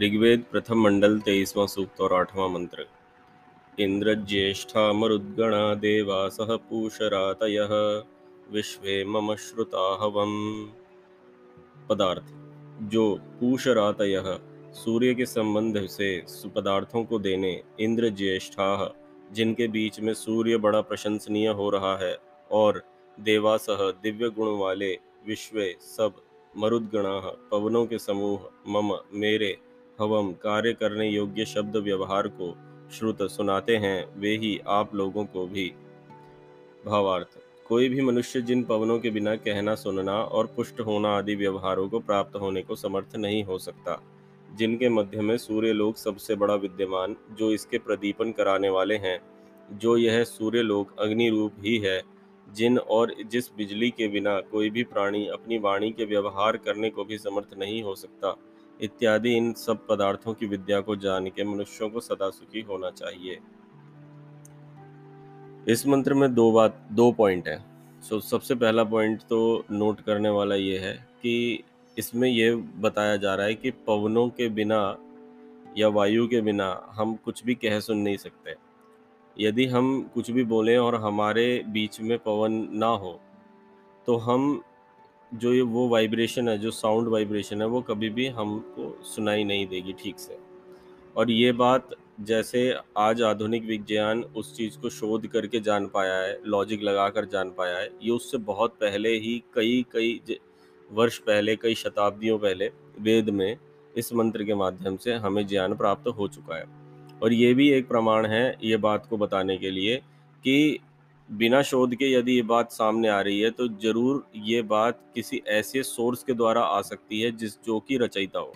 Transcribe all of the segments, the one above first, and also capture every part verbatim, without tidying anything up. ऋग्वेद प्रथम मंडल तेईसवां सूक्त और आठवां मंत्र। इंद्र ज्येष्ठा मरुद्गणा देवासह पूषरातयः विश्वे मम श्रुताहवम। पदार्थ जो पूषरातयः सूर्य के संबंध से सुपदार्थों को देने इंद्र ज्येष्ठाः जिनके बीच में सूर्य बड़ा प्रशंसनीय हो रहा है और देवासह दिव्य गुण वाले विश्वे सब मरुद्गणाः पवनों के समूह मम मेरे हवम कार्य करने योग्य शब्द व्यवहार को श्रुत सुनाते हैं वे ही आप लोगों को भी। भावार्थ कोई भी मनुष्य जिन पवनों के बिना कहना सुनना और पुष्ट होना आदि व्यवहारों को प्राप्त होने को समर्थ नहीं हो सकता, जिनके मध्य में सूर्य लोक सबसे बड़ा विद्यमान जो इसके प्रदीपन कराने वाले हैं, जो यह सूर्य लोक अग्नि रूप ही है, जिन और जिस बिजली के बिना कोई भी प्राणी अपनी वाणी के व्यवहार करने को भी समर्थ नहीं हो सकता इत्यादि, इन सब पदार्थों की विद्या को जान के मनुष्यों को सदा सुखी होना चाहिए। इस मंत्र में दो बात दो पॉइंट है। सो सबसे पहला पॉइंट तो नोट करने वाला ये है कि इसमें यह बताया जा रहा है कि पवनों के बिना या वायु के बिना हम कुछ भी कह सुन नहीं सकते। यदि हम कुछ भी बोलें और हमारे बीच में पवन ना हो तो हम जो ये वो वाइब्रेशन है, जो साउंड वाइब्रेशन है, वो कभी भी हमको सुनाई नहीं देगी ठीक से। और ये बात जैसे आज आधुनिक विज्ञान उस चीज़ को शोध करके जान पाया है, लॉजिक लगा कर जान पाया है, ये उससे बहुत पहले ही कई कई वर्ष पहले, कई शताब्दियों पहले वेद में इस मंत्र के माध्यम से हमें ज्ञान प्राप्त हो चुका है। और ये भी एक प्रमाण है ये बात को बताने के लिए कि बिना शोध के यदि ये बात सामने आ रही है तो ज़रूर ये बात किसी ऐसे सोर्स के द्वारा आ सकती है जिस जो कि रचयिता हो,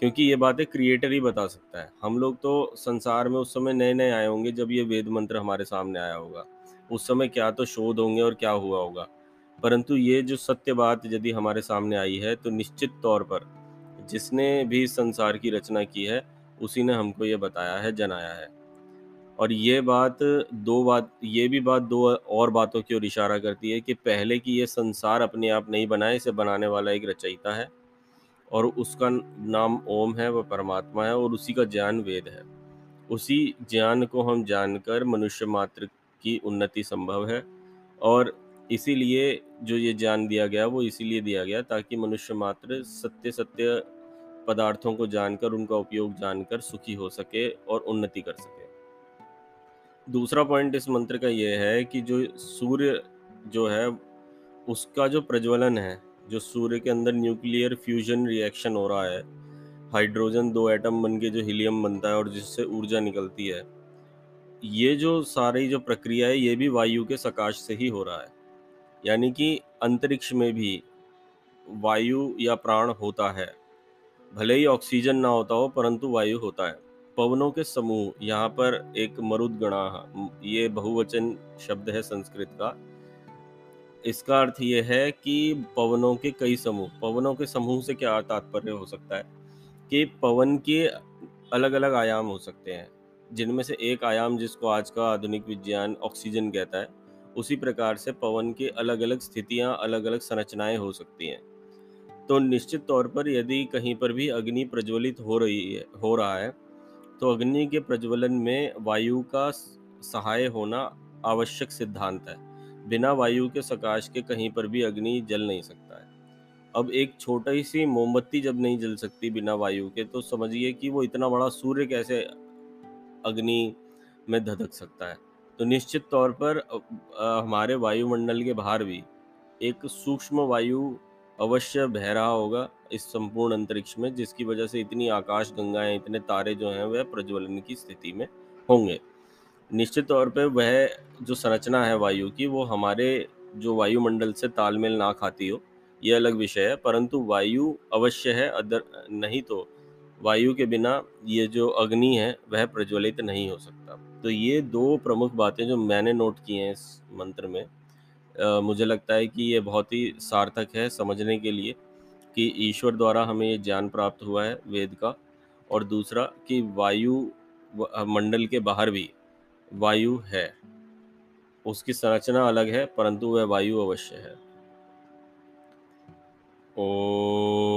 क्योंकि ये बातें क्रिएटर ही बता सकता है। हम लोग तो संसार में उस समय नए नए आए होंगे जब ये वेद मंत्र हमारे सामने आया होगा। उस समय क्या तो शोध होंगे और क्या हुआ होगा, परंतु ये जो सत्य बात यदि हमारे सामने आई है तो निश्चित तौर पर जिसने भी संसार की रचना की है उसी ने हमको ये बताया है, जनाया है। और ये बात दो बात ये भी बात दो और बातों की ओर इशारा करती है कि पहले कि ये संसार अपने आप नहीं बनाए, इसे बनाने वाला एक रचयिता है और उसका नाम ओम है, वह परमात्मा है और उसी का ज्ञान वेद है। उसी ज्ञान को हम जानकर मनुष्य मात्र की उन्नति संभव है और इसीलिए जो ये ज्ञान दिया गया वो इसीलिए दिया गया ताकि मनुष्य मात्र सत्य सत्य पदार्थों को जानकर, उनका उपयोग जानकर सुखी हो सके और उन्नति कर सके। दूसरा पॉइंट इस मंत्र का यह है कि जो सूर्य जो है उसका जो प्रज्वलन है, जो सूर्य के अंदर न्यूक्लियर फ्यूजन रिएक्शन हो रहा है, हाइड्रोजन दो एटम बन के जो हीलियम बनता है और जिससे ऊर्जा निकलती है, ये जो सारी जो प्रक्रिया है ये भी वायु के सकाश से ही हो रहा है। यानी कि अंतरिक्ष में भी वायु या प्राण होता है, भले ही ऑक्सीजन ना होता हो परंतु वायु होता है। पवनों के समूह, यहाँ पर एक मरुद्गणाः, ये बहुवचन शब्द है संस्कृत का, इसका अर्थ ये है कि पवनों के कई समूह। पवनों के समूह से क्या तात्पर्य हो सकता है कि पवन के अलग अलग आयाम हो सकते हैं, जिनमें से एक आयाम जिसको आज का आधुनिक विज्ञान ऑक्सीजन कहता है, उसी प्रकार से पवन के अलग अलग स्थितियाँ, अलग अलग संरचनाएँ हो सकती हैं। तो निश्चित तौर पर यदि कहीं पर भी अग्नि प्रज्वलित हो रही है हो रहा है तो अग्नि के प्रज्वलन में वायु का सहाय होना आवश्यक सिद्धांत है। बिना वायु के सकाश के कहीं पर भी अग्नि जल नहीं सकता है। अब एक छोटी सी मोमबत्ती जब नहीं जल सकती बिना वायु के, तो समझिए कि वो इतना बड़ा सूर्य कैसे अग्नि में धधक सकता है। तो निश्चित तौर पर हमारे वायुमंडल के बाहर भी एक सूक्ष्म वायु अवश्य बह रहा होगा इस संपूर्ण अंतरिक्ष में, जिसकी वजह से इतनी आकाश गंगाएं, इतने तारे जो हैं वह प्रज्वलन की स्थिति में होंगे। निश्चित तौर पर वह जो संरचना है वायु की वो हमारे जो वायुमंडल से तालमेल ना खाती हो यह अलग विषय है, परंतु वायु अवश्य है, अदर नहीं तो वायु के बिना ये जो अग्नि है वह प्रज्वलित नहीं हो सकता। तो ये दो प्रमुख बातें जो मैंने नोट की हैं इस मंत्र में, Uh, मुझे लगता है कि ये बहुत ही सार्थक है समझने के लिए कि ईश्वर द्वारा हमें ये ज्ञान प्राप्त हुआ है वेद का, और दूसरा कि वायु मंडल के बाहर भी वायु है, उसकी संरचना अलग है परंतु वह वायु अवश्य है। ओ।